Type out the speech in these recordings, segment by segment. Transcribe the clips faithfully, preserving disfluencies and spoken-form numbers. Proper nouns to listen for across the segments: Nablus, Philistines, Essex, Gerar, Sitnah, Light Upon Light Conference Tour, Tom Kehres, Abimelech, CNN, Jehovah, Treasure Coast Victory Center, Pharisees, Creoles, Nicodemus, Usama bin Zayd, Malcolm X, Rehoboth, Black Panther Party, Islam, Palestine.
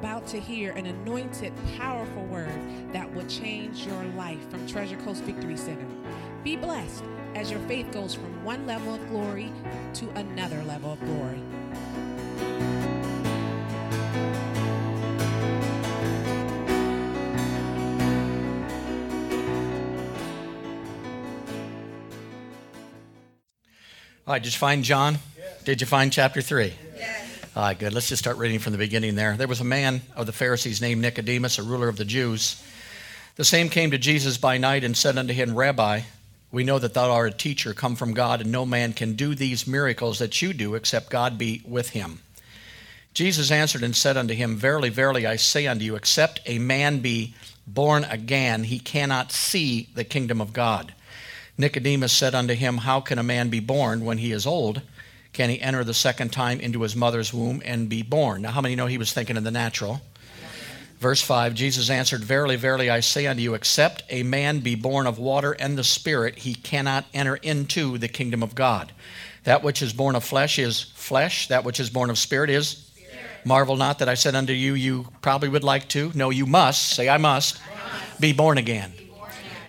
about to hear an anointed, powerful word that will change your life from Treasure Coast Victory Center. Be blessed as your faith goes from one level of glory to another level of glory. All right, did you find John? Yes. Did you find chapter three? Yes. All right, good. Let's just start reading from the beginning there. There was a man of the Pharisees named Nicodemus, a ruler of the Jews. The same came to Jesus by night and said unto him, Rabbi, we know that thou art a teacher come from God, and no man can do these miracles that you do except God be with him. Jesus answered and said unto him, Verily, verily, I say unto you, except a man be born again, he cannot see the kingdom of God. Nicodemus said unto him, How can a man be born when he is old? Can he enter the second time into his mother's womb and be born? Now, how many know he was thinking in the natural? Verse five, Jesus answered, Verily, verily, I say unto you, except a man be born of water and the Spirit, he cannot enter into the kingdom of God. That which is born of flesh is flesh. That which is born of Spirit is Spirit. Marvel not that I said unto you, you probably would like to. No, you must. Say, I must. I must. Be born again.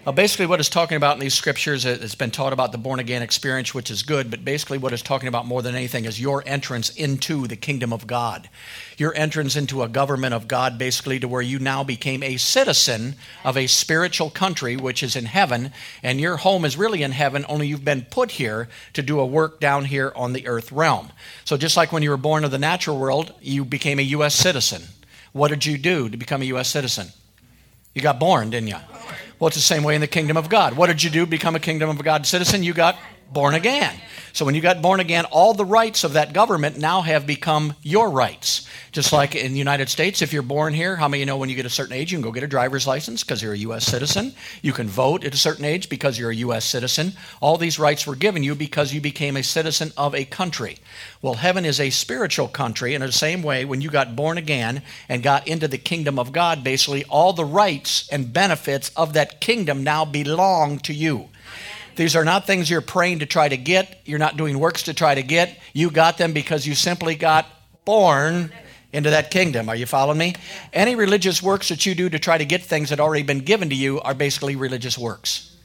Well, basically what it's talking about in these scriptures, it's been taught about the born-again experience, which is good, but basically what it's talking about more than anything is your entrance into the kingdom of God, your entrance into a government of God, basically to where you now became a citizen of a spiritual country, which is in heaven, and your home is really in heaven, only you've been put here to do a work down here on the earth realm. So just like when you were born of the natural world, you became a U S citizen. What did you do to become a U S citizen? You got born, didn't you? Well, it's the same way in the kingdom of God. What did you do? Become a kingdom of God citizen? You got born again. So when you got born again, all the rights of that government now have become your rights. Just like in the United States, if you're born here, how many know when you get a certain age, you can go get a driver's license because you're a U S citizen. You can vote at a certain age because you're a U S citizen. All these rights were given you because you became a citizen of a country. Well, heaven is a spiritual country, and in the same way, when you got born again and got into the kingdom of God, basically all the rights and benefits of that kingdom now belong to you. These are not things you're praying to try to get. You're not doing works to try to get. You got them because you simply got born into that kingdom. Are you following me? Any religious works that you do to try to get things that have already been given to you are basically religious works.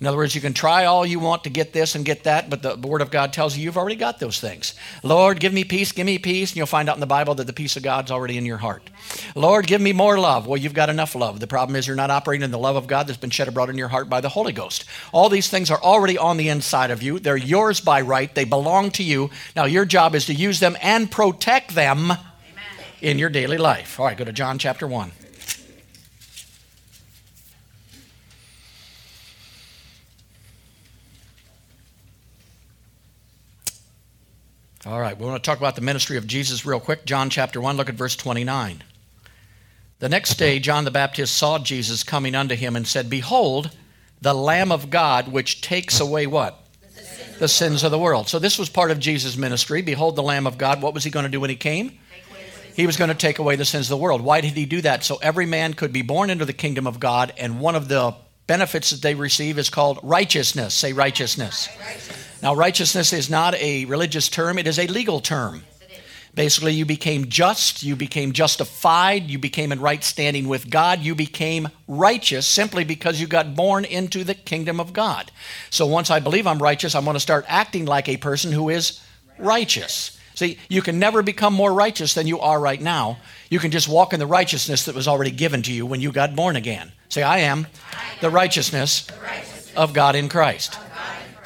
In other words, you can try all you want to get this and get that, but the Word of God tells you you've already got those things. Lord, give me peace, give me peace, and you'll find out in the Bible that the peace of God's already in your heart. Lord, give me more love. Well, you've got enough love. The problem is you're not operating in the love of God that's been shed abroad in your heart by the Holy Ghost. All these things are already on the inside of you. They're yours by right. They belong to you. Now, your job is to use them and protect them in your daily life. All right, go to John chapter one. All right, we want to talk about the ministry of Jesus real quick. John chapter one, look at verse twenty-nine. The next day, John the Baptist saw Jesus coming unto him and said, Behold, the Lamb of God, which takes away what? The sins, the sins of the world. So this was part of Jesus' ministry. Behold, the Lamb of God. What was he going to do when he came? He was going to take away the sins of the world. Why did he do that? So every man could be born into the kingdom of God, and one of the benefits that they receive is called righteousness. Say righteousness. Righteousness. Now, righteousness is not a religious term. It is a legal term. Basically, you became just. You became justified. You became in right standing with God. You became righteous simply because you got born into the kingdom of God. So once I believe I'm righteous, I'm going to start acting like a person who is righteous. See, you can never become more righteous than you are right now. You can just walk in the righteousness that was already given to you when you got born again. Say, I am the righteousness of God in Christ.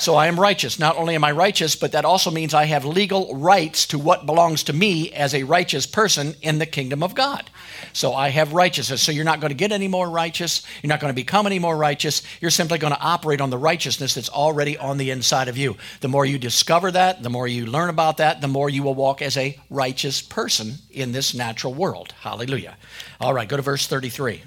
So I am righteous. Not only am I righteous, but that also means I have legal rights to what belongs to me as a righteous person in the kingdom of God. So I have righteousness. So you're not going to get any more righteous. You're not going to become any more righteous. You're simply going to operate on the righteousness that's already on the inside of you. The more you discover that, the more you learn about that, the more you will walk as a righteous person in this natural world. Hallelujah. All right, go to verse thirty-three.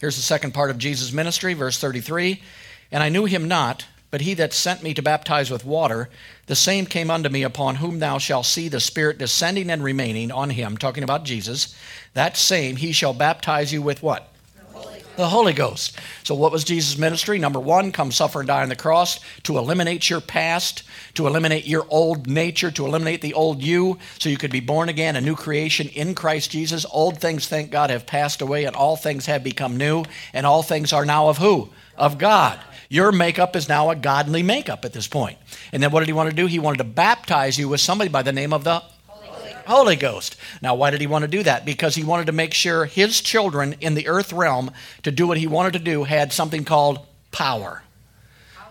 Here's the second part of Jesus' ministry, verse thirty-three. And I knew him not, but he that sent me to baptize with water, the same came unto me, upon whom thou shalt see the Spirit descending and remaining on him, talking about Jesus, that same he shall baptize you with what? The Holy Ghost. the Holy Ghost. So what was Jesus' ministry? Number one, come suffer and die on the cross to eliminate your past, to eliminate your old nature, to eliminate the old you, so you could be born again, a new creation in Christ Jesus. Old things, thank God, have passed away, and all things have become new, and all things are now of who? Of God. Your makeup is now a godly makeup at this point. And then what did he want to do? He wanted to baptize you with somebody by the name of the Holy Ghost. Now, why did he want to do that? Because he wanted to make sure his children in the earth realm, to do what he wanted to do, had something called power.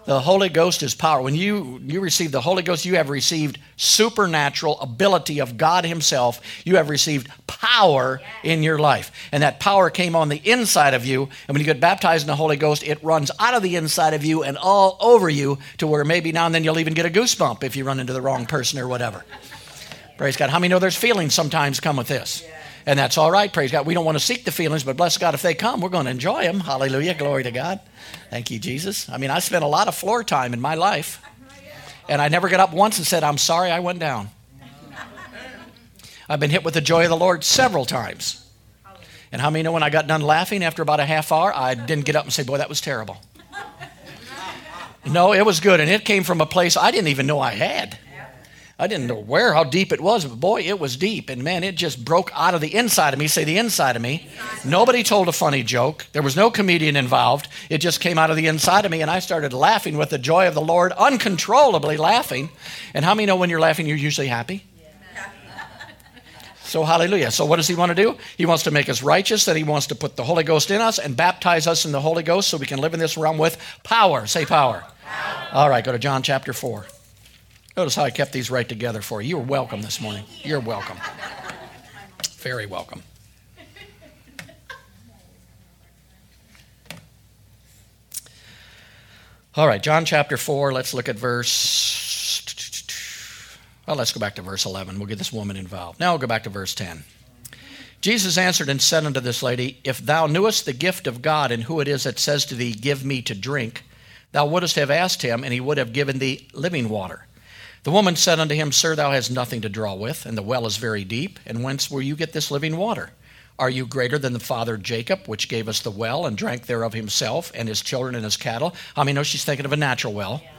The Holy Ghost is power. When you, you receive the Holy Ghost, you have received supernatural ability of God himself. You have received power in your life. And that power came on the inside of you. And when you get baptized in the Holy Ghost, it runs out of the inside of you and all over you, to where maybe now and then you'll even get a goosebump if you run into the wrong person or whatever. Praise God. How many know there's feelings sometimes come with this? Yeah. And that's all right, praise God. We don't want to seek the feelings, but bless God, if they come, we're going to enjoy them. Hallelujah. Glory to God. Thank you, Jesus. I mean, I spent a lot of floor time in my life, and I never got up once and said, I'm sorry I went down. I've been hit with the joy of the Lord several times. And how many know when I got done laughing after about a half hour, I didn't get up and say, boy, that was terrible. No, it was good, and it came from a place I didn't even know I had. I didn't know where, how deep it was, but boy, it was deep. And man, it just broke out of the inside of me. Say the inside of me. Nobody told a funny joke. There was no comedian involved. It just came out of the inside of me, and I started laughing with the joy of the Lord, uncontrollably laughing. And how many know when you're laughing, you're usually happy? So hallelujah. So what does he want to do? He wants to make us righteous, that he wants to put the Holy Ghost in us and baptize us in the Holy Ghost so we can live in this realm with power. Say power. Power. All right, go to John chapter four. Notice how I kept these right together for you. You're welcome this morning. You're welcome. Very welcome. All right, John chapter four. Let's look at verse... Well, let's go back to verse eleven. We'll get this woman involved. Now we'll go back to verse ten. Jesus answered and said unto this lady, if thou knewest the gift of God, and who it is that says to thee, give me to drink, thou wouldest have asked him, and he would have given thee living water. The woman said unto him, sir, thou hast nothing to draw with, and the well is very deep, and whence will you get this living water? Are you greater than the father Jacob, which gave us the well, and drank thereof himself, and his children, and his cattle? I mean, no, she's thinking of a natural well. Yeah.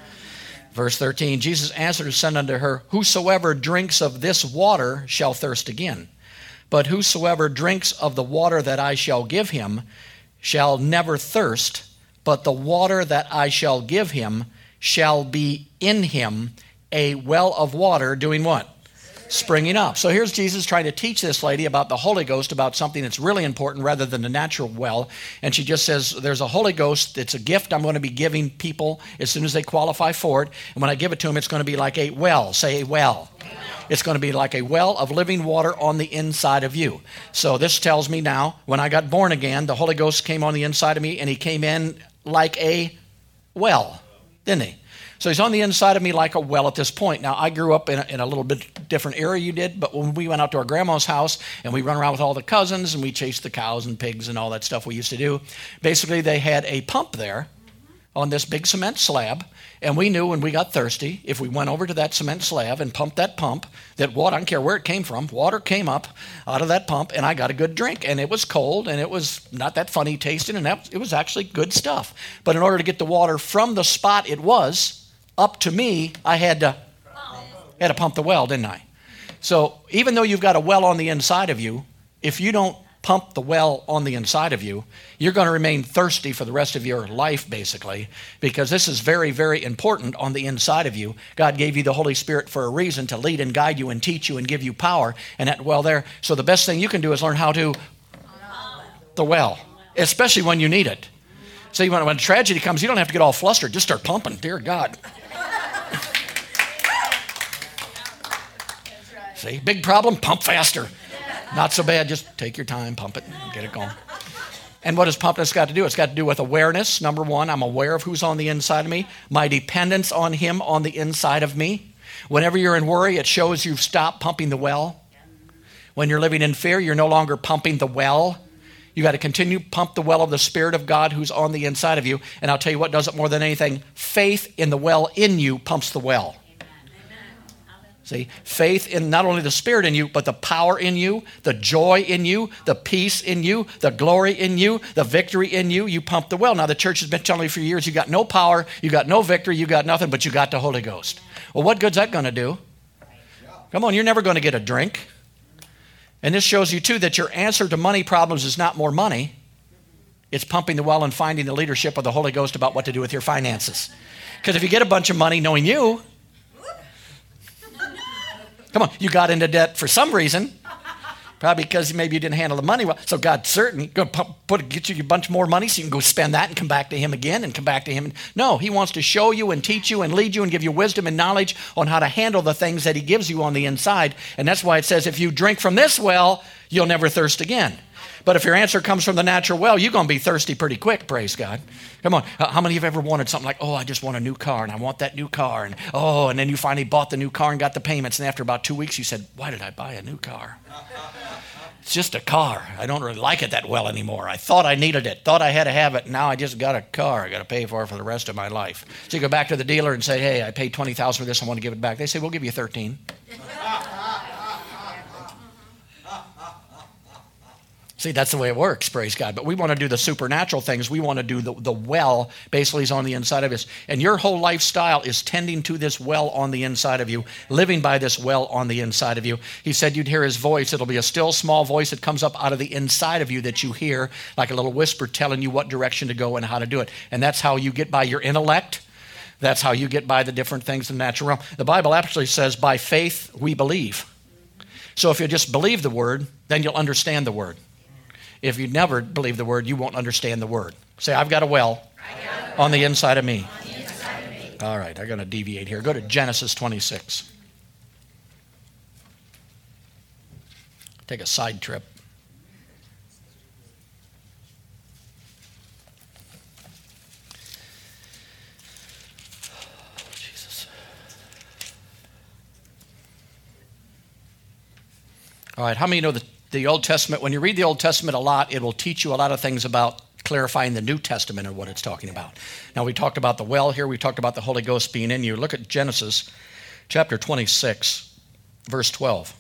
Verse thirteen, Jesus answered and said unto her, whosoever drinks of this water shall thirst again. But whosoever drinks of the water that I shall give him shall never thirst, but the water that I shall give him shall be in him a well of water doing what? Springing up. So here's Jesus trying to teach this lady about the Holy Ghost, about something that's really important rather than the natural well. And she just says, there's a Holy Ghost. It's a gift I'm going to be giving people as soon as they qualify for it. And when I give it to them, it's going to be like a well. Say a well. It's going to be like a well of living water on the inside of you. So this tells me now, when I got born again, the Holy Ghost came on the inside of me, and he came in like a well, didn't he? So he's on the inside of me like a well at this point. Now, I grew up in a, in a little bit different area you did, but when we went out to our grandma's house and we run around with all the cousins and we chased the cows and pigs and all that stuff we used to do, basically they had a pump there on this big cement slab, and we knew when we got thirsty, if we went over to that cement slab and pumped that pump, that water, I don't care where it came from, water came up out of that pump, and I got a good drink. And it was cold, and it was not that funny tasting, and that, it was actually good stuff. But in order to get the water from the spot it was up to me, I had to, had to pump the well, didn't I? So even though you've got a well on the inside of you, if you don't pump the well on the inside of you, you're going to remain thirsty for the rest of your life, basically, because this is very, very important on the inside of you. God gave you the Holy Spirit for a reason, to lead and guide you and teach you and give you power, and that well there. So the best thing you can do is learn how to pump the well, especially when you need it. So you want, when tragedy comes, you don't have to get all flustered. Just start pumping, dear God. See, big problem, pump faster. Not so bad, just take your time, pump it, and get it going. And what does pumpness got to do? It's got to do with awareness. Number one, I'm aware of who's on the inside of me, my dependence on him on the inside of me. Whenever you're in worry, it shows you've stopped pumping the well. When you're living in fear, you're no longer pumping the well. You got to continue to pump the well of the Spirit of God who's on the inside of you. And I'll tell you what does it more than anything. Faith in the well in you pumps the well. Amen. Amen. See, faith in not only the Spirit in you, but the power in you, the joy in you, the peace in you, the glory in you, the victory in you. You pump the well. Now, the church has been telling you for years, you got no power, you got no victory, you got nothing, but you got the Holy Ghost. Well, what good's that going to do? Come on, you're never going to get a drink. And this shows you, too, that your answer to money problems is not more money. It's pumping the well and finding the leadership of the Holy Ghost about what to do with your finances. Because if you get a bunch of money knowing you, come on, you got into debt for some reason, probably because maybe you didn't handle the money well. So God's certainly going to put, get you a bunch more money so you can go spend that and come back to Him again and come back to Him. No, He wants to show you and teach you and lead you and give you wisdom and knowledge on how to handle the things that He gives you on the inside. And that's why it says if you drink from this well, you'll never thirst again. But if your answer comes from the natural well, you're going to be thirsty pretty quick, praise God. Come on. How many of you have ever wanted something like, oh, I just want a new car, and I want that new car, and oh, and then you finally bought the new car and got the payments, and after about two weeks, you said, why did I buy a new car? It's just a car. I don't really like it that well anymore. I thought I needed it, thought I had to have it, and now I just got a car I got to pay for for the rest of my life. So you go back to the dealer and say, hey, I paid twenty thousand dollars for this, I want to give it back. They say, we'll give you thirteen thousand dollars. See, that's the way it works, praise God. But we want to do the supernatural things. We want to do the, the well, basically, is on the inside of us. And your whole lifestyle is tending to this well on the inside of you, living by this well on the inside of you. He said you'd hear His voice. It'll be a still, small voice that comes up out of the inside of you that you hear, like a little whisper telling you what direction to go and how to do it. And that's how you get by your intellect. That's how you get by the different things in the natural realm. The Bible actually says, by faith we believe. So if you just believe the Word, then you'll understand the Word. If you never believe the Word, you won't understand the Word. Say, I've got a well on the inside of me. All right, I'm going to deviate here. Go to Genesis twenty-six. Take a side trip. Jesus. All right, how many know the The Old Testament? When you read the Old Testament a lot, it will teach you a lot of things about clarifying the New Testament and what it's talking about. Now, we talked about the well here. We talked about the Holy Ghost being in you. Look at Genesis chapter twenty-six, verse twelve.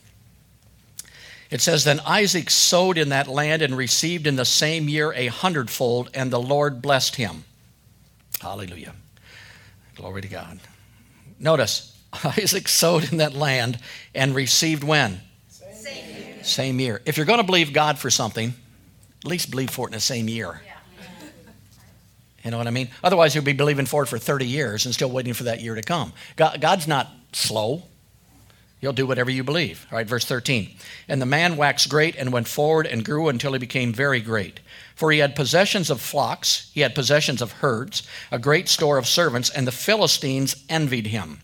It says, then Isaac sowed in that land and received in the same year a hundredfold, and the Lord blessed him. Hallelujah. Glory to God. Notice, Isaac sowed in that land and received when? Same year. If you're going to believe God for something, at least believe for it in the same year. Yeah. You know what I mean? Otherwise, you'll be believing for it for thirty years and still waiting for that year to come. God, God's not slow. He'll do whatever you believe. All right, verse thirteen. And the man waxed great and went forward and grew until he became very great. For he had possessions of flocks, he had possessions of herds, a great store of servants, and the Philistines envied him.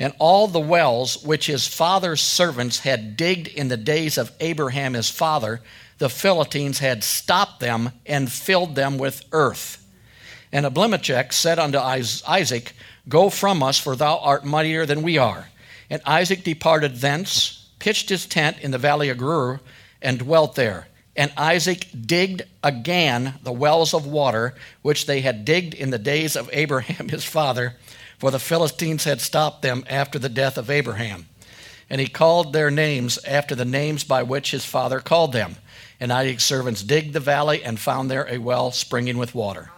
And all the wells which his father's servants had digged in the days of Abraham his father, the Philistines had stopped them and filled them with earth. And Abimelech said unto Isaac, go from us, for thou art mightier than we are. And Isaac departed thence, pitched his tent in the valley of Gerar, and dwelt there. And Isaac digged again the wells of water, which they had digged in the days of Abraham his father, for the Philistines had stopped them after the death of Abraham. And he called their names after the names by which his father called them. And Isaac's servants digged the valley and found there a well springing with water.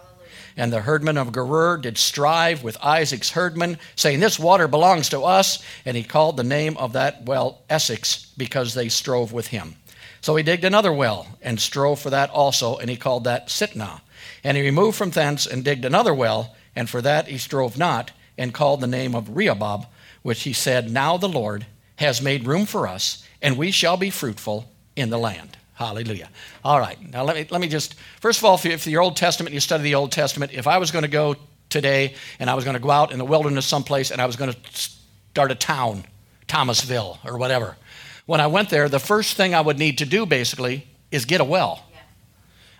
And the herdmen of Gerar did strive with Isaac's herdmen, saying, this water belongs to us. And he called the name of that well Essex, because they strove with him. So he digged another well and strove for that also, and he called that Sitnah. And he removed from thence and digged another well, and for that he strove not, and called the name of Rehoboth, which he said, now the Lord has made room for us, and we shall be fruitful in the land. Hallelujah. All right, now let me let me just, first of all, if, you, if your Old Testament, you study the Old Testament, if I was going to go today, and I was going to go out in the wilderness someplace, and I was going to start a town, Thomasville or whatever, when I went there, the first thing I would need to do, basically, is get a well.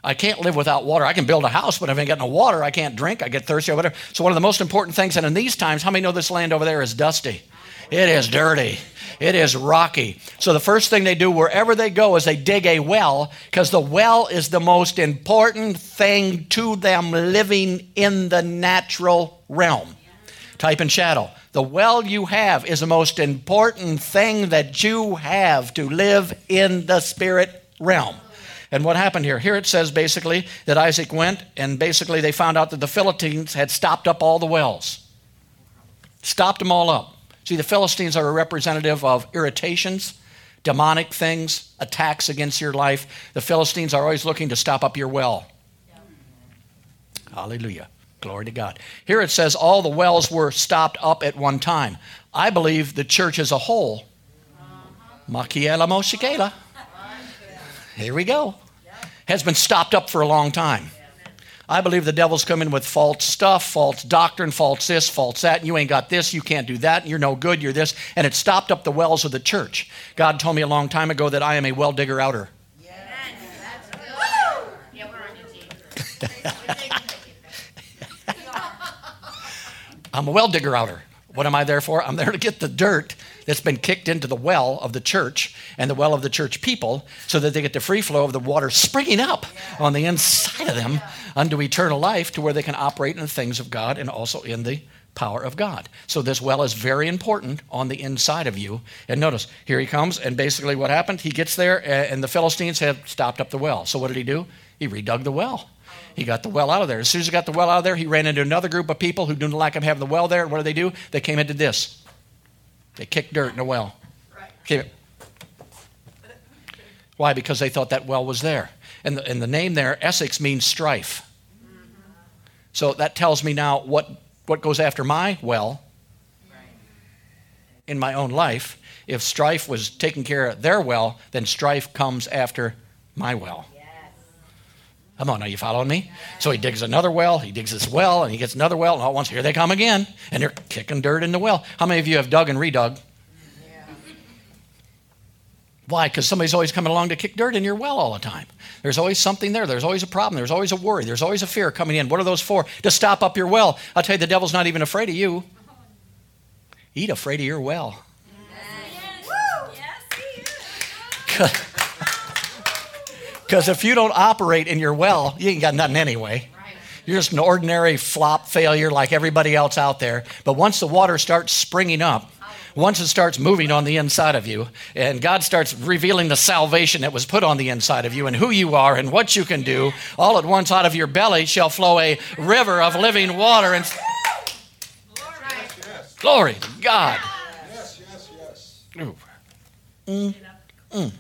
I can't live without water. I can build a house, but if I ain't got no water, I can't drink. I get thirsty or whatever. So one of the most important things, and in these times, how many know this land over there is dusty? It is dirty. It is rocky. So the first thing they do wherever they go is they dig a well, because the well is the most important thing to them living in the natural realm. Type in shadow. The well you have is the most important thing that you have to live in the spirit realm. And what happened here? Here it says basically that Isaac went, and basically they found out that the Philistines had stopped up all the wells. Stopped them all up. See, the Philistines are a representative of irritations, demonic things, attacks against your life. The Philistines are always looking to stop up your well. Yeah. Hallelujah. Glory to God. Here it says all the wells were stopped up at one time. I believe the church as a whole. Uh-huh. Here we go. Has been stopped up for a long time. I believe the devil's come in with false stuff, false doctrine, false this, false that, and you ain't got this, you can't do that, and you're no good, you're this, and it stopped up the wells of the church. God told me a long time ago that I am a well digger outer. Yes. That's good. Woo! Yeah, we're on your team. I'm a well digger outer. What am I there for? I'm there to get the dirt that's been kicked into the well of the church and the well of the church people so that they get the free flow of the water springing up yeah. on the inside of them yeah. unto eternal life, to where they can operate in the things of God and also in the power of God. So this well is very important on the inside of you. And notice, here he comes, and basically what happened? He gets there, and the Philistines have stopped up the well. So what did he do? He redug the well. He got the well out of there. As soon as he got the well out of there, he ran into another group of people who didn't like him having the well there. And what did they do? They came into this. They kicked dirt in the well. Right. Why? Because they thought that well was there. And the, and the name there, Essex, means strife. Mm-hmm. So that tells me now what, what goes after my well right. in my own life. If strife was taking care of their well, then strife comes after my well. Yeah. Come on, are you following me? So he digs another well, he digs this well, and he gets another well, and all at once, here they come again, and they're kicking dirt in the well. How many of you have dug and redug? Yeah. Why? Because somebody's always coming along to kick dirt in your well all the time. There's always something there. There's always a problem. There's always a worry. There's always a fear coming in. What are those for? To stop up your well. I'll tell you, the devil's not even afraid of you. He's afraid of your well. Yes. Woo! Yes, he is. Because if you don't operate in your well, you ain't got nothing anyway. You're just an ordinary flop failure like everybody else out there. But once the water starts springing up, once it starts moving on the inside of you, and God starts revealing the salvation that was put on the inside of you and who you are and what you can do, all at once out of your belly shall flow a river of living water. And glory to God. Yes, yes, yes. Ooh. Mm. Mm.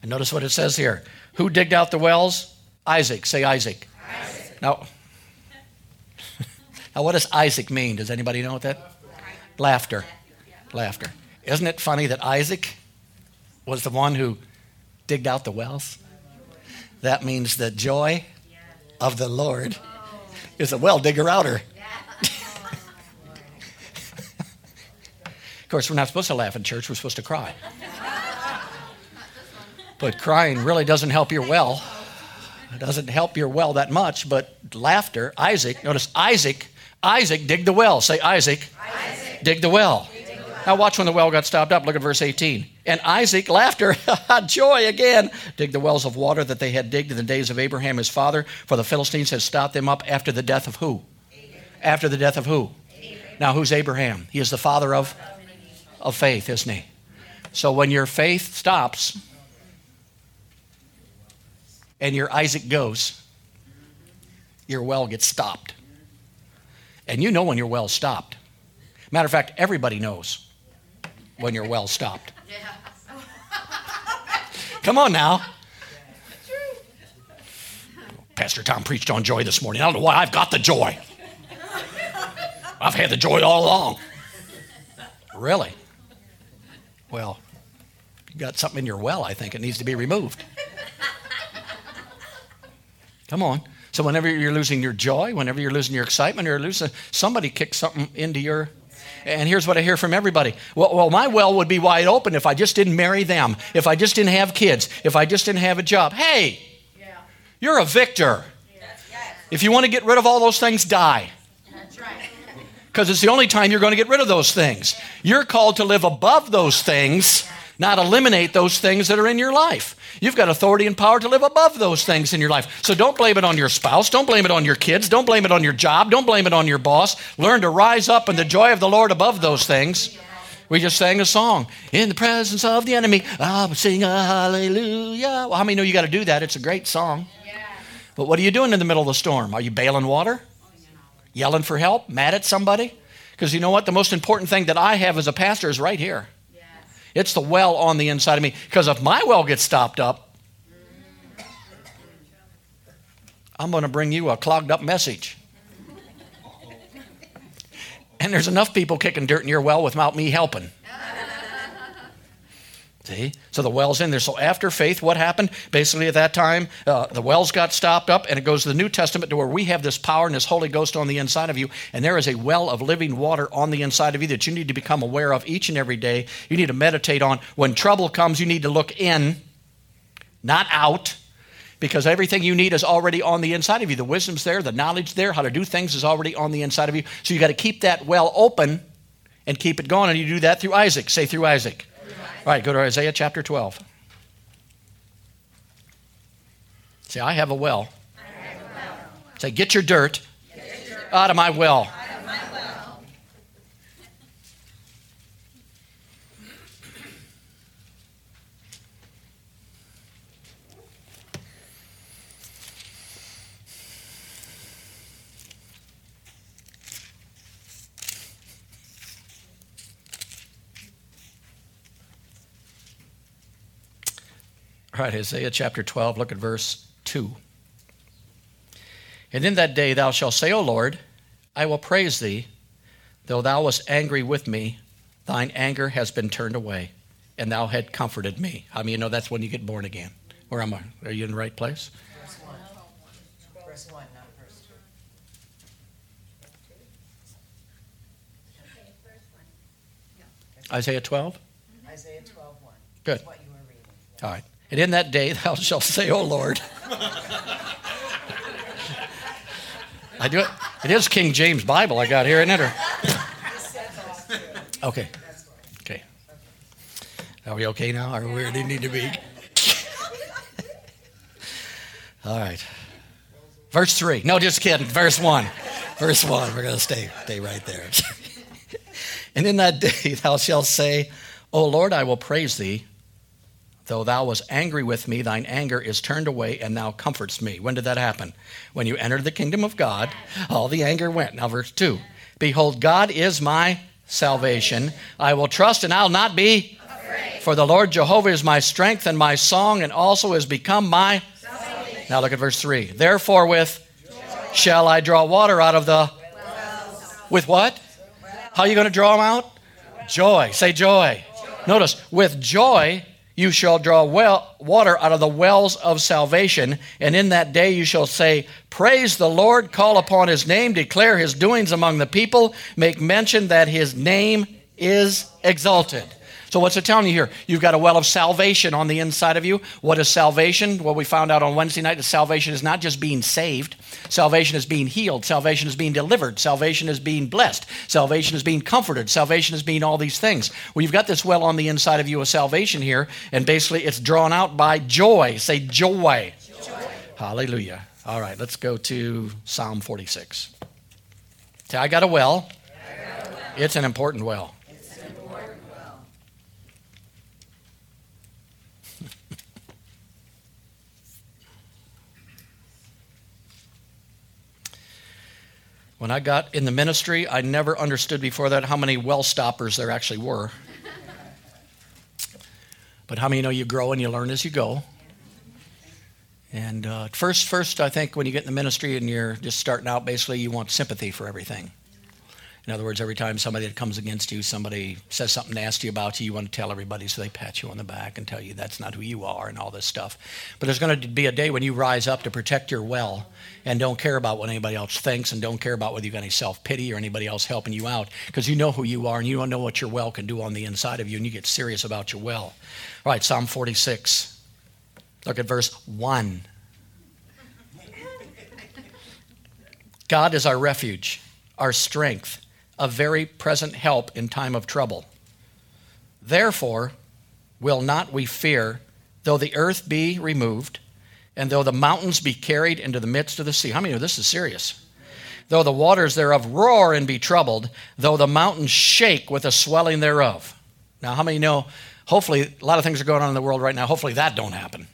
And notice what it says here. Who digged out the wells? Isaac. Say Isaac. Isaac. Now, now, what does Isaac mean? Does anybody know what that? Laughter. Laughter. Isn't it funny that Isaac was the one who digged out the wells? That means the joy of the Lord is a well digger-outer. Of course, we're not supposed to laugh in church. We're supposed to cry. But crying really doesn't help your well. It doesn't help your well that much, but laughter, Isaac, notice Isaac, Isaac digged the well. Say Isaac, Isaac. Dig the well. Dig the well. Now watch when the well got stopped up. Look at verse eighteen. And Isaac, laughter, joy again, dig the wells of water that they had digged in the days of Abraham his father, for the Philistines had stopped them up after the death of who? Abraham. After the death of who? Abraham. Now who's Abraham? He is the father of, of faith, isn't he? So when your faith stops, and your Isaac goes, your well gets stopped. And you know when your well's stopped. Matter of fact, everybody knows when your well's stopped. Come on now. Pastor Tom preached on joy this morning. I don't know why I've got the joy. I've had the joy all along. Really? Well, you got something in your well, I think. It needs to be removed. Come on. So whenever you're losing your joy, whenever you're losing your excitement, or losing, somebody kicks something into your... And here's what I hear from everybody. Well, well, my well would be wide open if I just didn't marry them, if I just didn't have kids, if I just didn't have a job. Hey, yeah. You're a victor. Yeah. Yes. If you want to get rid of all those things, die. That's right. Because it's the only time you're going to get rid of those things. You're called to live above those things, not eliminate those things that are in your life. You've got authority and power to live above those things in your life. So don't blame it on your spouse. Don't blame it on your kids. Don't blame it on your job. Don't blame it on your boss. Learn to rise up in the joy of the Lord above those things. We just sang a song. In the presence of the enemy, I'll sing a hallelujah. Well, how many know you got to do that? It's a great song. Yeah. But what are you doing in the middle of the storm? Are you bailing water? Yelling for help? Mad at somebody? Because you know what? The most important thing that I have as a pastor is right here. Yes. It's the well on the inside of me. Because if my well gets stopped up, I'm going to bring you a clogged up message. And there's enough people kicking dirt in your well without me helping. See? So the well's in there. So after faith, what happened? Basically at that time, uh, the wells got stopped up, and it goes to the New Testament to where we have this power and this Holy Ghost on the inside of you, and there is a well of living water on the inside of you that you need to become aware of each and every day. You need to meditate on. When trouble comes, you need to look in, not out, because everything you need is already on the inside of you. The wisdom's there, the knowledge there, how to do things is already on the inside of you. So you got to keep that well open and keep it going, and you do that through Isaac. Say, through Isaac. All right, go to Isaiah chapter twelve. Say, I have a well. I have a well. Say, get your dirt, get your dirt out of my well. Out of my well. All right, Isaiah chapter twelve, look at verse two. And in that day thou shalt say, O Lord, I will praise thee, though thou wast angry with me, thine anger has been turned away, and thou hast comforted me. How many of you know that's when you get born again? Where am I? Are you in the right place? Verse one. Verse one, not verse two. Isaiah twelve? Isaiah twelve, one. Good. What you were reading. All right. And in that day thou shalt say, O Lord. I do it. It is King James Bible I got here, isn't it? Okay. Okay. Are we okay now? Are we where they need to be? All right. Verse three. No, just kidding. Verse one. Verse one. We're going to stay, stay right there. And in that day thou shalt say, O Lord, I will praise thee. Though thou wast angry with me, thine anger is turned away, and thou comfortest me. When did that happen? When you entered the kingdom of God, all the anger went. Now verse two. Behold, God is my salvation. I will trust, and I'll not be afraid. For the Lord Jehovah is my strength and my song, and also has become my salvation. Now look at verse three. Therefore with joy shall I draw water out of the wells. With what? Wells. How are you going to draw them out? Wells. Joy. Say joy. Joy. Notice, with joy you shall draw well water out of the wells of salvation. And in that day you shall say, praise the Lord, call upon his name, declare his doings among the people, make mention that his name is exalted. So what's it telling you here? You've got a well of salvation on the inside of you. What is salvation? Well, we found out on Wednesday night that salvation is not just being saved. Salvation is being healed. Salvation is being delivered. Salvation is being blessed. Salvation is being comforted. Salvation is being all these things. Well, you've got this well on the inside of you of salvation here, and basically it's drawn out by joy. Say joy. Joy. Hallelujah. All right, let's go to Psalm forty-six. Say, I got a well. I got a well. It's an important well. When I got in the ministry, I never understood before that how many well stoppers there actually were. But how many know you grow and you learn as you go? And uh, first, first, I think when you get in the ministry and you're just starting out, basically you want sympathy for everything. In other words, every time somebody that comes against you, somebody says something nasty about you, you want to tell everybody, so they pat you on the back and tell you that's not who you are and all this stuff. But there's going to be a day when you rise up to protect your well and don't care about what anybody else thinks and don't care about whether you've got any self-pity or anybody else helping you out, because you know who you are and you don't know what your well can do on the inside of you, and you get serious about your well. All right, Psalm forty-six. Look at verse one. God is our refuge, our strength, a very present help in time of trouble. Therefore, will not we fear, though the earth be removed, and though the mountains be carried into the midst of the sea. How many of you know this is serious? Though the waters thereof roar and be troubled, though the mountains shake with the swelling thereof. Now, how many know, hopefully, a lot of things are going on in the world right now. Hopefully that don't happen.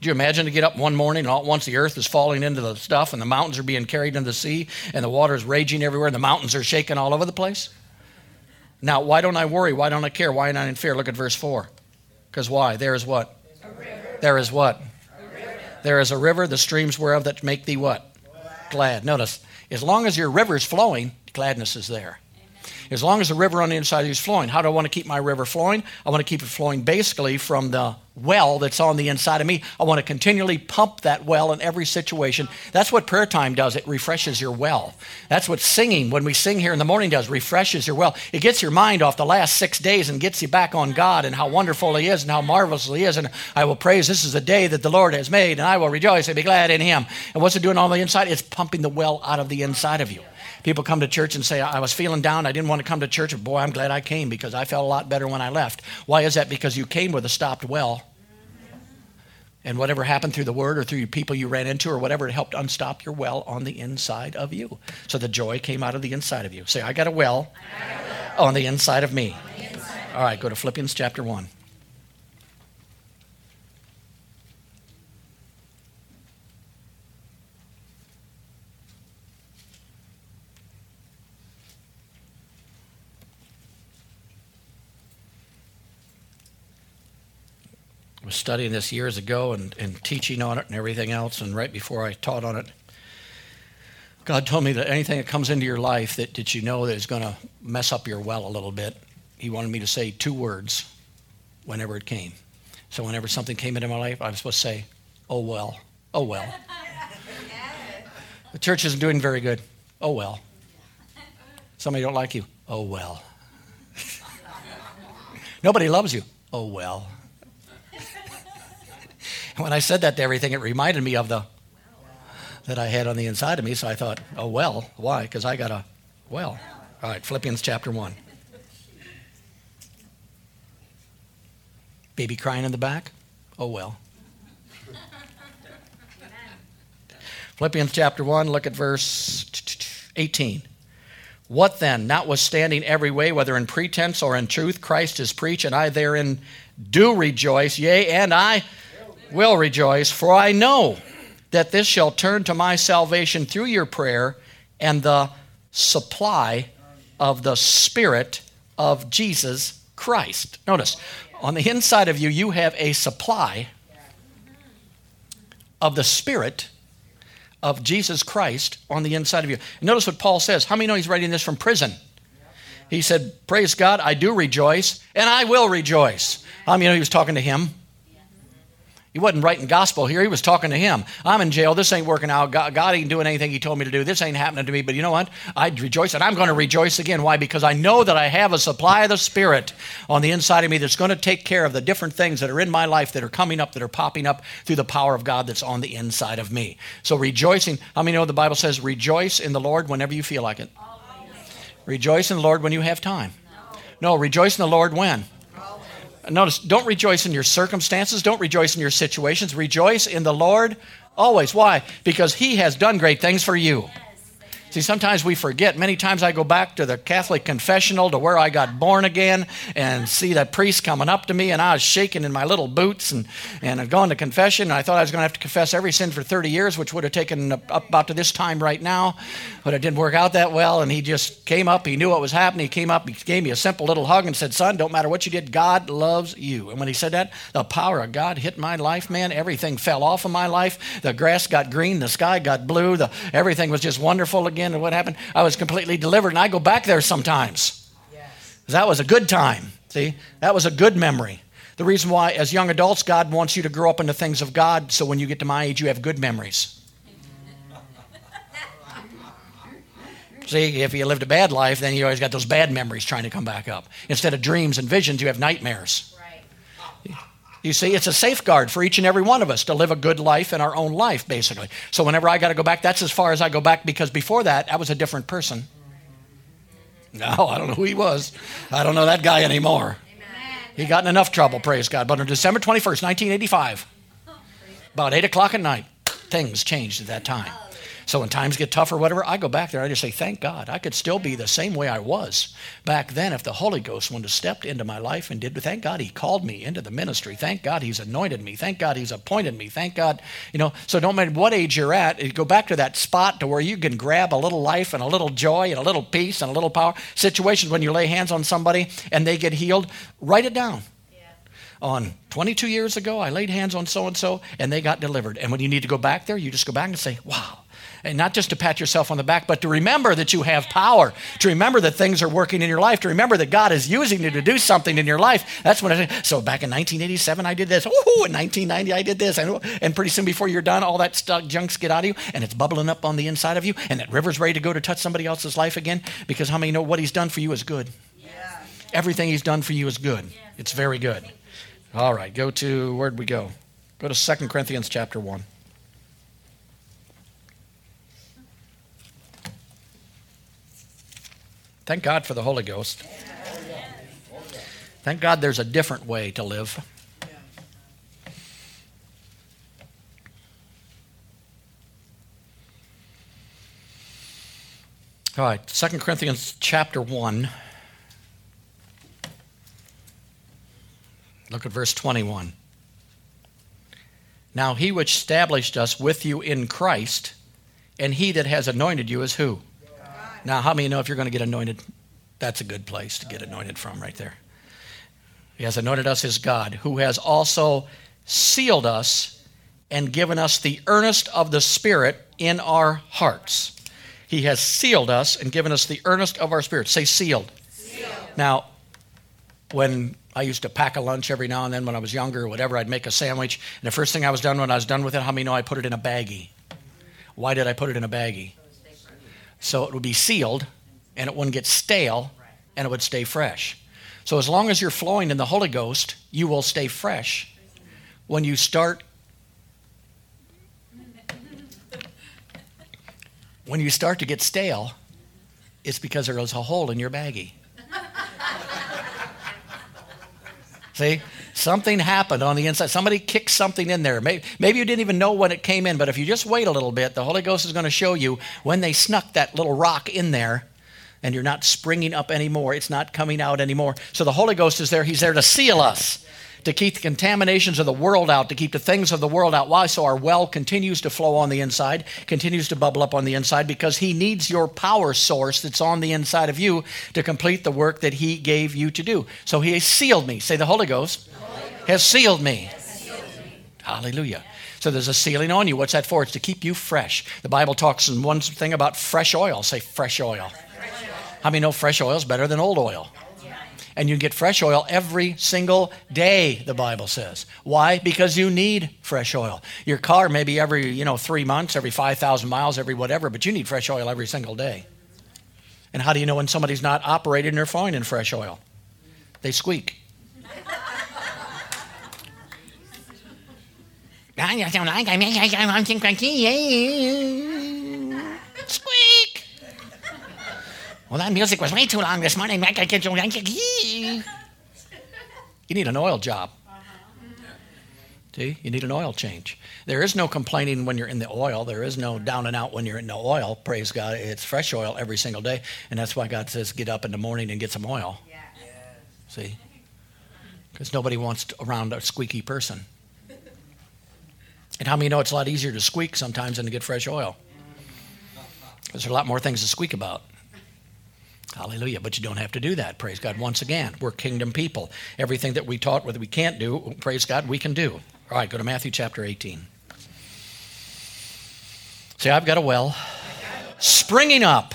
Do you imagine to get up one morning and all at once the earth is falling into the stuff and the mountains are being carried into the sea and the water is raging everywhere and the mountains are shaking all over the place? Now, why don't I worry? Why don't I care? Why am I in fear? Look at verse four. Because why? There is what? A river. There is what? A river. There is a river, the streams whereof that make thee what? Glad. Glad. Notice, as long as your river is flowing, gladness is there. As long as the river on the inside of you is flowing. How do I want to keep my river flowing? I want to keep it flowing basically from the well that's on the inside of me. I want to continually pump that well in every situation. That's what prayer time does. It refreshes your well. That's what singing, when we sing here in the morning, does. Refreshes your well. It gets your mind off the last six days and gets you back on God and how wonderful He is and how marvelous He is. And I will praise. This is the day that the Lord has made, and I will rejoice and be glad in Him. And what's it doing on the inside? It's pumping the well out of the inside of you. People come to church and say, I was feeling down. I didn't want to come to church. But boy, I'm glad I came because I felt a lot better when I left. Why is that? Because you came with a stopped well. And whatever happened through the word or through people you ran into or whatever, it helped unstop your well on the inside of you. So the joy came out of the inside of you. Say, I got a well, got a well. on the inside of me. Inside. All right, go to Philippians chapter one. Was studying this years ago and, and teaching on it and everything else, and right before I taught on it, God told me that anything that comes into your life that, that you know that is going to mess up your well a little bit, He wanted me to say two words whenever it came. So whenever something came into my life, I was supposed to say, oh well, oh well. The church isn't doing very good. Oh well. Somebody don't like you. Oh well. Nobody loves you. Oh well. When I said that to everything, it reminded me of the that I had on the inside of me. So I thought, oh, well, why? Because I got a well. All right, Philippians chapter one. Baby crying in the back? Oh, well. Philippians chapter one, look at verse eighteen. What then? Notwithstanding every way, whether in pretense or in truth, Christ is preached, and I therein do rejoice. Yea, and I will rejoice, for I know that this shall turn to my salvation through your prayer and the supply of the Spirit of Jesus Christ. Notice, on the inside of you, you have a supply of the Spirit of Jesus Christ on the inside of you. Notice what Paul says. How many know he's writing this from prison? He said, praise God, I do rejoice, and I will rejoice. How many know he was talking to him? He wasn't writing gospel here. He was talking to him. I'm in jail. This ain't working out. God, God ain't doing anything He told me to do. This ain't happening to me. But you know what? I'd rejoice, and I'm going to rejoice again. Why? Because I know that I have a supply of the Spirit on the inside of me that's going to take care of the different things that are in my life that are coming up, that are popping up through the power of God that's on the inside of me. So rejoicing. How many know the Bible says rejoice in the Lord whenever you feel like it? Rejoice in the Lord when you have time. No, rejoice in the Lord when? Notice, don't rejoice in your circumstances. Don't rejoice in your situations. Rejoice in the Lord always. Why? Because He has done great things for you. See, sometimes we forget. Many times I go back to the Catholic confessional to where I got born again and see that priest coming up to me, and I was shaking in my little boots, and, and I've gone to confession, and I thought I was going to have to confess every sin for thirty years, which would have taken up about to this time right now, but it didn't work out that well, and he just came up. He knew what was happening. He came up. He gave me a simple little hug and said, son, don't matter what you did, God loves you. And when he said that, the power of God hit my life, man. Everything fell off of my life. The grass got green. The sky got blue. The, everything was just wonderful again. And what happened? I was completely delivered, and I go back there sometimes. Yes. That was a good time. See, that was a good memory. The reason why, as young adults, God wants you to grow up into things of God, so when you get to my age, you have good memories. See, if you lived a bad life, then you always got those bad memories trying to come back up. Instead of dreams and visions, you have nightmares. Right. You see, it's a safeguard for each and every one of us to live a good life in our own life, basically. So whenever I got to go back, that's as far as I go back, because before that, I was a different person. No, I don't know who he was. I don't know that guy anymore. Amen. He got in enough trouble, praise God. But on December twenty-first, nineteen eighty-five, about eight o'clock at night, things changed at that time. So when times get tough or whatever, I go back there and I just say, thank God, I could still be the same way I was back then if the Holy Ghost would have stepped into my life and did. Thank God he called me into the ministry. Thank God he's anointed me. Thank God he's appointed me. Thank God, you know, so don't matter what age you're at, go back to that spot to where you can grab a little life and a little joy and a little peace and a little power. Situations when you lay hands on somebody and they get healed, write it down. On twenty-two years ago, I laid hands on so-and-so, and they got delivered. And when you need to go back there, you just go back and say, wow. And not just to pat yourself on the back, but to remember that you have power, to remember that things are working in your life, to remember that God is using you to do something in your life. That's when I say, so back in nineteen eighty-seven, I did this. Ooh, in nineteen ninety, I did this. And, and pretty soon before you're done, all that stuff, junks get out of you, and it's bubbling up on the inside of you, and that river's ready to go to touch somebody else's life again, because how many know what he's done for you is good? Yeah. Everything he's done for you is good. Yeah. It's very good. All right, go to, where'd we go? Go to Second Corinthians chapter one. Thank God for the Holy Ghost. Thank God there's a different way to live. All right, Second Corinthians chapter one. Look at verse twenty-one. Now he which established us with you in Christ, and he that has anointed you is who? God. Now how many know if you're going to get anointed, that's a good place to get anointed from right there. He has anointed us as God, who has also sealed us and given us the earnest of the Spirit in our hearts. He has sealed us and given us the earnest of our Spirit. Say sealed. Sealed. Now, when I used to pack a lunch every now and then when I was younger or whatever, I'd make a sandwich. And the first thing I was done when I was done with it, how many know I put it in a baggie? Why did I put it in a baggie? So it would be sealed and it wouldn't get stale and it would stay fresh. So as long as you're flowing in the Holy Ghost, you will stay fresh. When you start, when you start to get stale, it's because there was a hole in your baggie. See, something happened on the inside. Somebody kicked something in there. Maybe, maybe you didn't even know when it came in, but if you just wait a little bit, the Holy Ghost is going to show you when they snuck that little rock in there and you're not springing up anymore. It's not coming out anymore. So the Holy Ghost is there. He's there to seal us, to keep the contaminations of the world out, to keep the things of the world out. Why? So our well continues to flow on the inside, continues to bubble up on the inside, because he needs your power source that's on the inside of you to complete the work that he gave you to do. So he has sealed me. Say the Holy Ghost, the Holy Ghost has sealed me. Has sealed me. Hallelujah. Yeah. So there's a sealing on you. What's that for? It's to keep you fresh. The Bible talks in one thing about fresh oil. Say fresh oil. Fresh oil. How many know fresh oil is better than old oil? And you get fresh oil every single day, the Bible says. Why? Because you need fresh oil. Your car maybe every, you know, three months, every five thousand miles, every whatever, but you need fresh oil every single day. And how do you know when somebody's not operating and they're fine in fresh oil? They squeak. Squeak. Well, that music was way too long this morning. You need an oil job. See, you need an oil change. There is no complaining when you're in the oil. There is no down and out when you're in the oil. Praise God. It's fresh oil every single day. And that's why God says get up in the morning and get some oil. See? Because nobody wants to around a squeaky person. And how many know it's a lot easier to squeak sometimes than to get fresh oil? Because there are a lot more things to squeak about. Hallelujah. But you don't have to do that. Praise God. Once again, we're kingdom people. Everything that we taught that we can't do, praise God, we can do. All right, go to Matthew chapter eighteen. See, I've got a well springing up.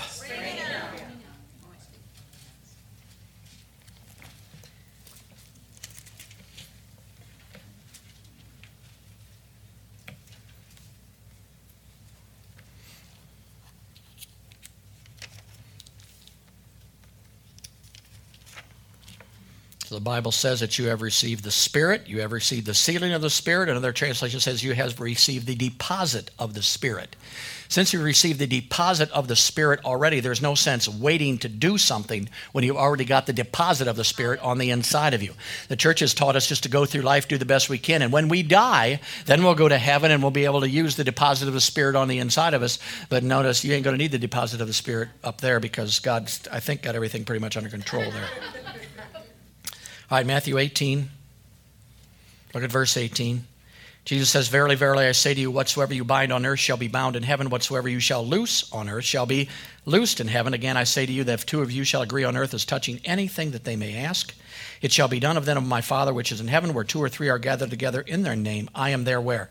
Springing up. The Bible says that you have received the Spirit, you have received the sealing of the Spirit. Another translation says you have received the deposit of the Spirit. Since you received the deposit of the Spirit already, there's no sense waiting to do something when you've already got the deposit of the Spirit on the inside of you. The church has taught us just to go through life, do the best we can, and when we die, then we'll go to heaven and we'll be able to use the deposit of the Spirit on the inside of us. But notice, you ain't going to need the deposit of the Spirit up there because God's, I think, got everything pretty much under control there. All right, Matthew eighteen. Look at verse eighteen. Jesus says, "Verily, verily, I say to you, whatsoever you bind on earth shall be bound in heaven. Whatsoever you shall loose on earth shall be loosed in heaven. Again, I say to you that if two of you shall agree on earth as touching anything that they may ask, it shall be done of them of my Father which is in heaven, where two or three are gathered together in their name. I am there where?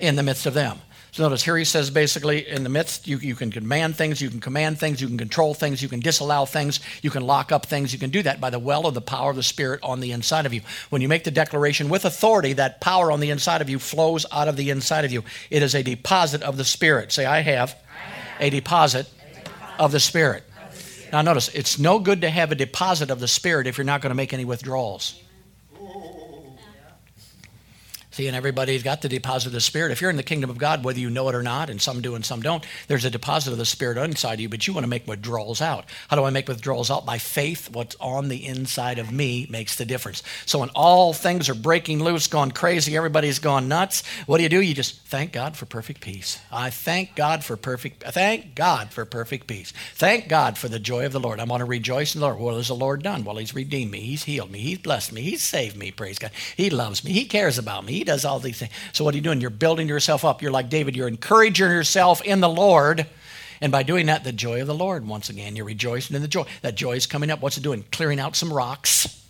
In the midst of them." So notice here he says basically in the midst, you, you can command things, you can command things, you can control things, you can disallow things, you can lock up things. You can do that by the well of the power of the Spirit on the inside of you. When you make the declaration with authority, that power on the inside of you flows out of the inside of you. It is a deposit of the Spirit. Say, I have, I have a deposit, a deposit of, the Spirit. of the Spirit. Now notice, it's no good to have a deposit of the Spirit if you're not going to make any withdrawals. See, and everybody's got the deposit of the Spirit. If you're in the kingdom of God, whether you know it or not, and some do and some don't, there's a deposit of the Spirit inside you, but you want to make withdrawals out. How do I make withdrawals out? By faith, what's on the inside of me makes the difference. So when all things are breaking loose, gone crazy, everybody's gone nuts, what do you do? You just thank God for perfect peace. I thank God for perfect, thank God for perfect peace. Thank God for the joy of the Lord. I want to rejoice in the Lord. What has the Lord done? Well, He's redeemed me. He's healed me. He's blessed me. He's saved me. Praise God. He loves me. He cares about me. He does all these things. So what are you doing? You're building yourself up. You're like David. You're encouraging yourself in the Lord. And by doing that, the joy of the Lord, once again, you're rejoicing in the joy. That joy is coming up. What's it doing? Clearing out some rocks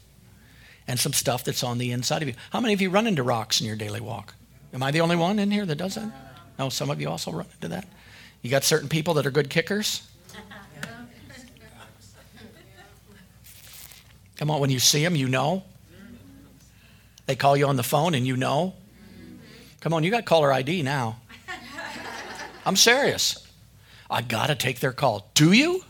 and some stuff that's on the inside of you. How many of you run into rocks in your daily walk? Am I the only one in here that does that? No, some of you also run into that. You got certain people that are good kickers? Come on, when you see them, you know. They call you on the phone and you know. Come on, you got caller I D now. I'm serious. I got to take their call. Do you?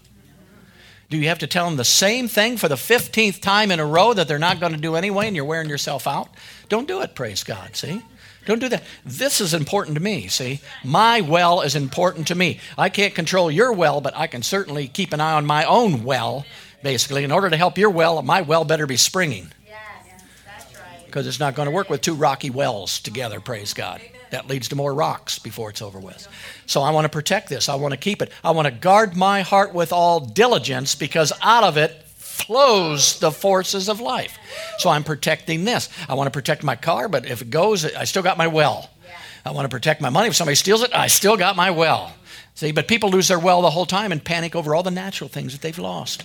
Do you have to tell them the same thing for the fifteenth time in a row that they're not going to do anyway and you're wearing yourself out? Don't do it, praise God, see? Don't do that. This is important to me, see? My well is important to me. I can't control your well, but I can certainly keep an eye on my own well, basically. In order to help your well, my well better be springing. Because it's not going to work with two rocky wells together, praise God. That leads to more rocks before it's over with. So I want to protect this. I want to keep it. I want to guard my heart with all diligence because out of it flows the forces of life. So I'm protecting this. I want to protect my car, but if it goes, I still got my well. I want to protect my money. If somebody steals it, I still got my well. See, but people lose their well the whole time and panic over all the natural things that they've lost.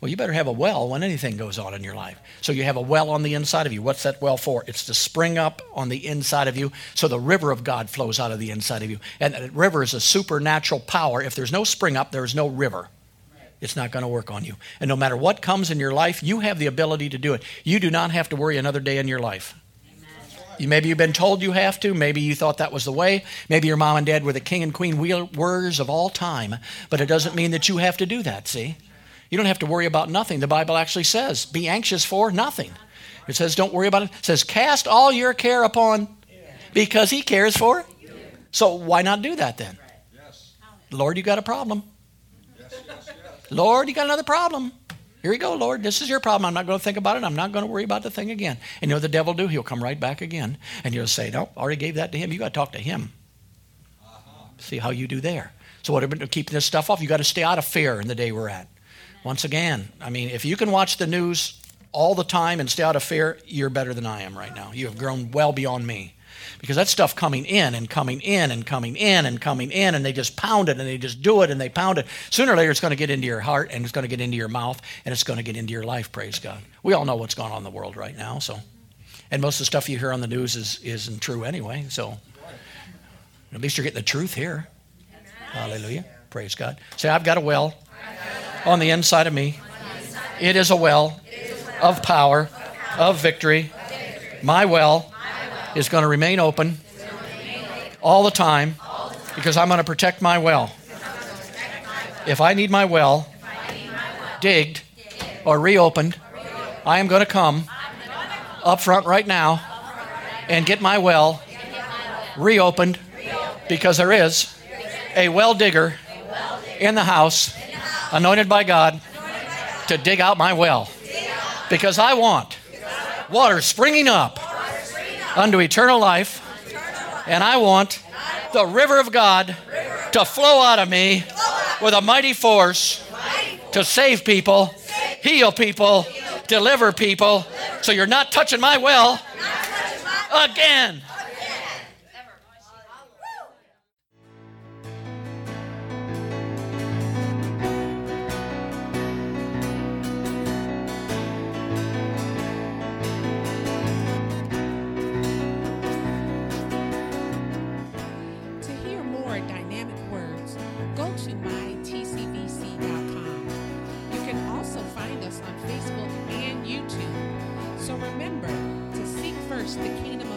Well, you better have a well when anything goes on in your life. So you have a well on the inside of you. What's that well for? It's to spring up on the inside of you so the river of God flows out of the inside of you. And that river is a supernatural power. If there's no spring up, there's no river. It's not going to work on you. And no matter what comes in your life, you have the ability to do it. You do not have to worry another day in your life. You, maybe you've been told you have to. Maybe you thought that was the way. Maybe your mom and dad were the king and queen warriors of all time. But it doesn't mean that you have to do that, see? You don't have to worry about nothing. The Bible actually says, be anxious for nothing. It says, don't worry about it. It says, cast all your care upon because he cares for it. So why not do that then? Lord, you got a problem. Lord, you got another problem. Here you go, Lord. This is your problem. I'm not going to think about it. I'm not going to worry about the thing again. And you know what the devil do? He'll come right back again. And you'll say, no, I already gave that to him. You got to talk to him. See how you do there. So what about keeping this stuff off? You got to stay out of fear in the day we're at. Once again, I mean, if you can watch the news all the time and stay out of fear, you're better than I am right now. You have grown well beyond me because that stuff coming in and coming in and coming in and coming in and they just pound it and they just do it and they pound it. Sooner or later, it's going to get into your heart and it's going to get into your mouth and it's going to get into your life, praise God. We all know what's going on in the world right now. So, and most of the stuff you hear on the news is, isn't true anyway. So at least you're getting the truth here. Hallelujah. Praise God. Say, I've got a well. On the inside of me, it is a well of power, of victory. My well is going to remain open all the time because I'm going to protect my well. If I need my well digged or reopened, I am going to come up front right now and get my well reopened because there is a well digger in the house, anointed by God, to dig out my well. Because I want water springing up unto eternal life. And I want the river of God to flow out of me with a mighty force to save people, heal people, deliver people. So you're not touching my well again. The kingdom